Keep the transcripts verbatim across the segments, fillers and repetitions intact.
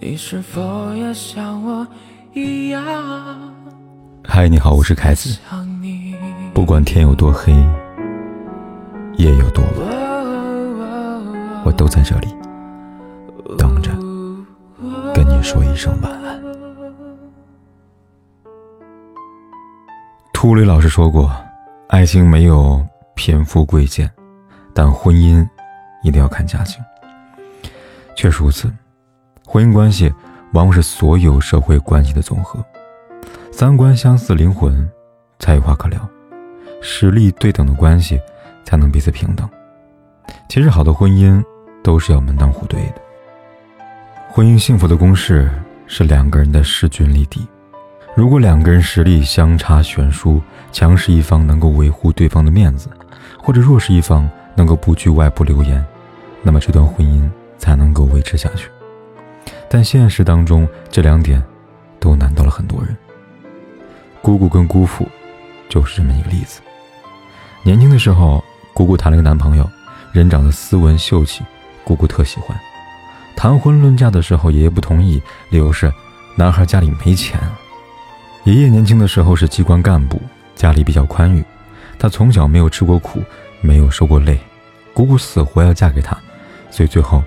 你是否也像我一样？嗨，你好，我是凯子。不管天有多黑，夜有多晚，我都在这里等着跟你说一声晚安。秃驴老师说过，爱情没有贫富贵贱，但婚姻一定要看家境。确实如此，婚姻关系往往是所有社会关系的总和。三观相似灵魂才有话可聊，实力对等的关系才能彼此平等。其实好的婚姻都是要门当户对的。婚姻幸福的公式是两个人的势均力敌。如果两个人实力相差悬殊，强势一方能够维护对方的面子，或者弱势一方能够不惧外部流言，那么这段婚姻才能够维持下去。但现实当中，这两点都难到了很多人。姑姑跟姑父就是这么一个例子。年轻的时候，姑姑谈了个男朋友，人长得斯文秀气，姑姑特喜欢。谈婚论嫁的时候，爷爷不同意，理由是男孩家里没钱。爷爷年轻的时候是机关干部，家里比较宽裕，他从小没有吃过苦，没有受过累，姑姑死活要嫁给他，所以最后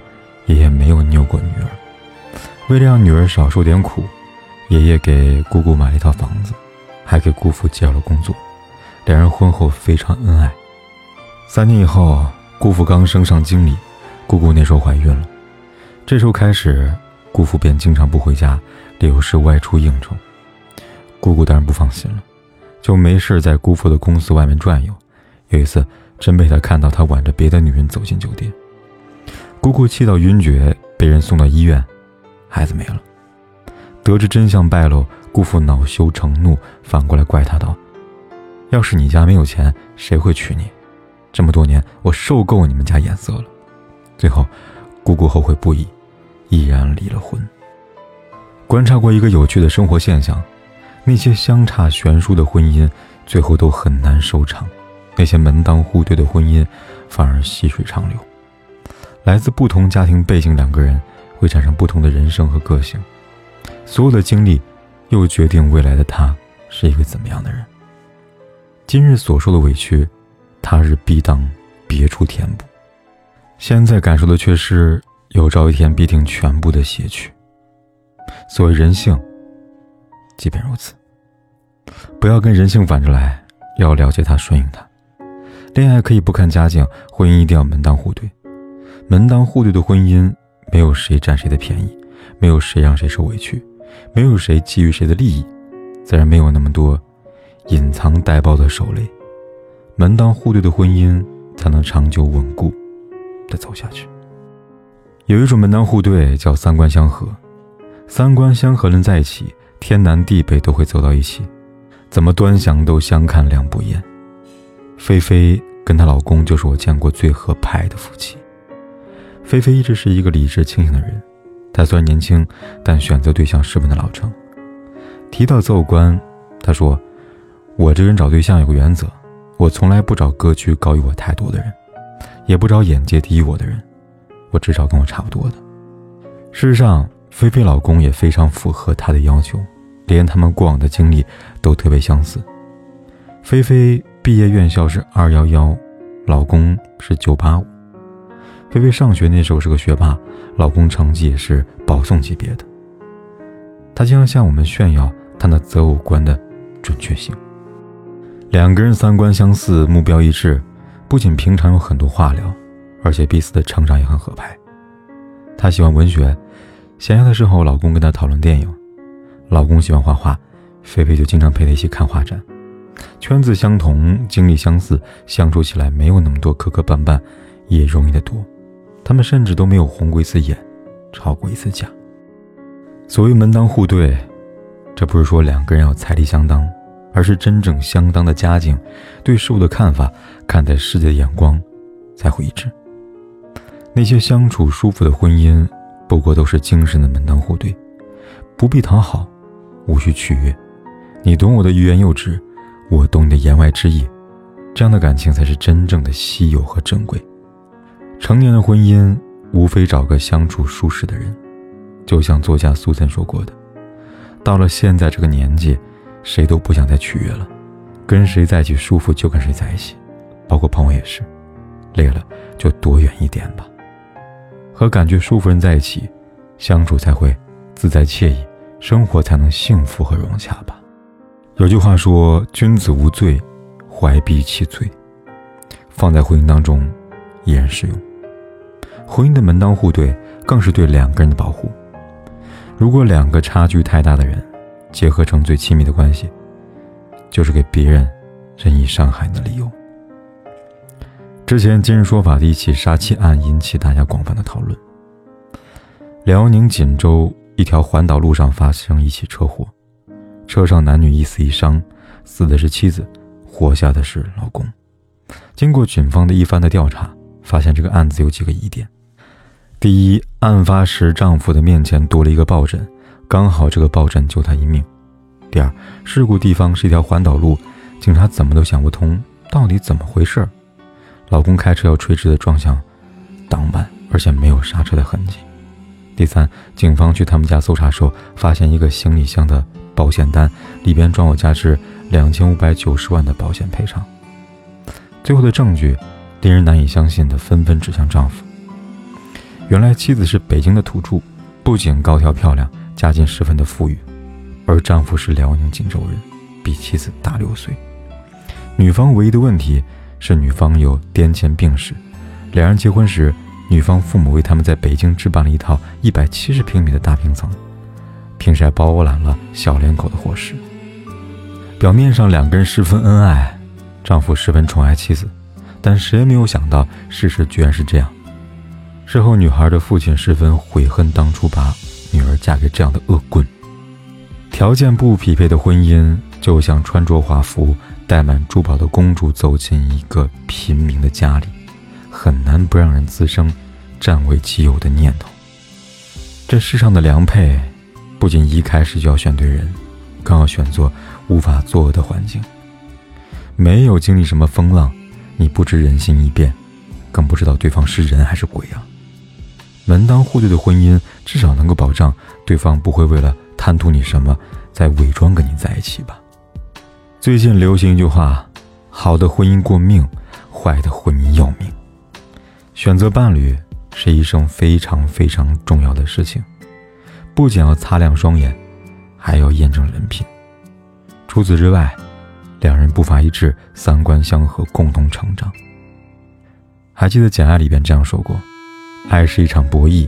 爷爷没有拗过女儿。为了让女儿少受点苦，爷爷给姑姑买了一套房子，还给姑父介绍了工作，两人婚后非常恩爱。三年以后，姑父刚升上经理，姑姑那时候怀孕了。这时候开始，姑父便经常不回家，理由是外出应酬。姑姑当然不放心了，就没事在姑父的公司外面转悠。有一次真被他看到他挽着别的女人走进酒店，姑姑气到晕厥，被人送到医院，孩子没了。得知真相败露，姑父恼羞成怒，反过来怪他道：要是你家没有钱，谁会娶你？这么多年我受够你们家眼色了。最后姑姑后悔不已，毅然离了婚。观察过一个有趣的生活现象，那些相差悬殊的婚姻最后都很难收场，那些门当户对的婚姻反而细水长流。来自不同家庭背景两个人会产生不同的人生和个性，所有的经历又决定未来的他是一个怎么样的人。今日所受的委屈，他日必当别处填补。现在感受的缺失，有朝一天必定全部的撷去。所谓人性即便如此，不要跟人性反着来，要了解它，顺应它。恋爱可以不看家境，婚姻一定要门当户对。门当户对的婚姻，没有谁占谁的便宜，没有谁让谁受委屈，没有谁觊觎谁的利益，自然没有那么多隐藏带爆的手雷。门当户对的婚姻才能长久稳固地走下去。有一种门当户对叫三观相合，三观相合人在一起，天南地北都会走到一起，怎么端详都相看两不厌。菲菲跟她老公就是我见过最合拍的夫妻。菲菲一直是一个理智清醒的人，她虽然年轻，但选择对象十分的老成。提到择偶观，她说：我这人找对象有个原则，我从来不找格局高于我太多的人，也不找眼界低于我的人，我只找跟我差不多的。事实上，菲菲老公也非常符合她的要求，连他们过往的经历都特别相似。菲菲毕业院校是二一一，老公是九八五。菲菲上学那时候是个学霸，老公成绩也是保送级别的。她经常向我们炫耀她那择偶观的准确性。两个人三观相似，目标一致，不仅平常有很多话聊，而且彼此的成长也很合拍。她喜欢文学，闲暇的时候，老公跟她讨论电影。老公喜欢画画，菲菲就经常陪她一起看画展。圈子相同，经历相似，相处起来没有那么多磕磕绊绊，也容易得多。他们甚至都没有红过一次眼，吵过一次架。所谓门当户对，这不是说两个人要财力相当，而是真正相当的家境、对事物的看法、看待世界的眼光才会一致。那些相处舒服的婚姻，不过都是精神的门当户对，不必讨好，无需取悦，你懂我的欲言又止，我懂你的言外之意，这样的感情才是真正的稀有和珍贵。成年的婚姻无非找个相处舒适的人，就像作家苏岑说过的，到了现在这个年纪，谁都不想再取悦了，跟谁在一起舒服就跟谁在一起，包括朋友也是，累了就躲远一点吧。和感觉舒服人在一起，相处才会自在惬意，生活才能幸福和融洽吧。有句话说，君子无罪，怀璧其罪，放在婚姻当中依然适用。婚姻的门当户对更是对两个人的保护。如果两个差距太大的人结合成最亲密的关系，就是给别人任意伤害的理由。之前今日说法的一起杀妻案引起大家广泛的讨论。辽宁锦州一条环岛路上发生一起车祸，车上男女一死一伤，死的是妻子，活下的是老公。经过警方的一番的调查，发现这个案子有几个疑点。第一，案发时丈夫的面前多了一个抱枕，刚好这个抱枕救他一命。第二，事故地方是一条环岛路，警察怎么都想不通到底怎么回事。老公开车要垂直的撞向挡板，而且没有刹车的痕迹。第三，警方去他们家搜查时候，发现一个行李箱的保险单，里边装有价值两千五百九十万的保险赔偿。最后的证据令人难以相信的纷纷指向丈夫。原来妻子是北京的土著，不仅高挑漂亮，家境十分的富裕，而丈夫是辽宁锦州人，比妻子大六岁。女方唯一的问题是女方有癫痫病史，两人结婚时，女方父母为他们在北京置办了一套一百七十平米的大平层，平时还包揽了小两口的伙食。表面上两个人十分恩爱，丈夫十分宠爱妻子，但谁也没有想到事实居然是这样。事后女孩的父亲十分悔恨当初把女儿嫁给这样的恶棍。条件不匹配的婚姻就像穿着华服戴满珠宝的公主走进一个平民的家里，很难不让人滋生占为己有的念头。这世上的良配不仅一开始就要选对人，更要选择无法作恶的环境。没有经历什么风浪，你不知人心一变，更不知道对方是人还是鬼啊！门当户对的婚姻至少能够保障对方不会为了贪图你什么再伪装跟你在一起吧。最近流行一句话，好的婚姻过命，坏的婚姻要命。选择伴侣是一生非常非常重要的事情，不仅要擦亮双眼，还要验证人品。除此之外，两人步伐一致，三观相合，共同成长。还记得《简爱》里边这样说过，爱是一场博弈，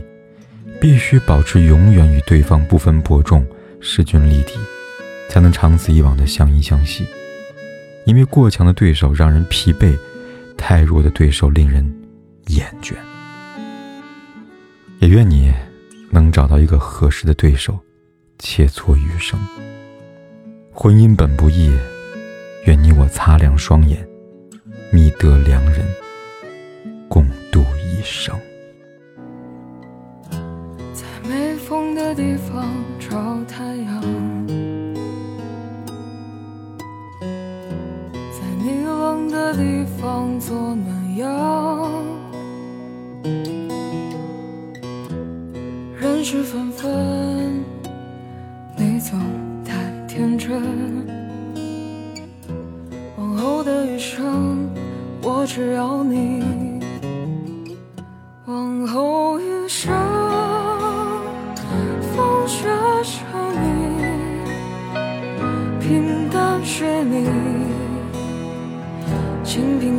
必须保持永远与对方不分伯仲，势均力敌，才能长此以往的相依相惜。因为过强的对手让人疲惫，太弱的对手令人厌倦。也愿你能找到一个合适的对手，切磋余生。婚姻本不易，愿你我擦亮双眼，觅得良人，共度一生。在没风的地方找太阳，在你冷的地方做暖阳。人事纷纷，你总太天真。往后的余生，我只要你。往后余生，风雪是你，平淡是你，清贫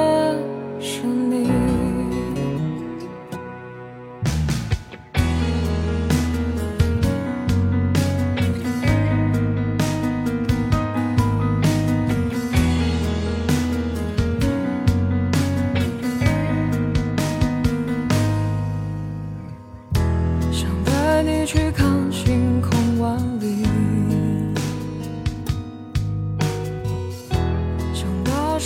是你。想带你去看星空万里，想大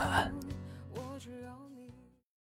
安。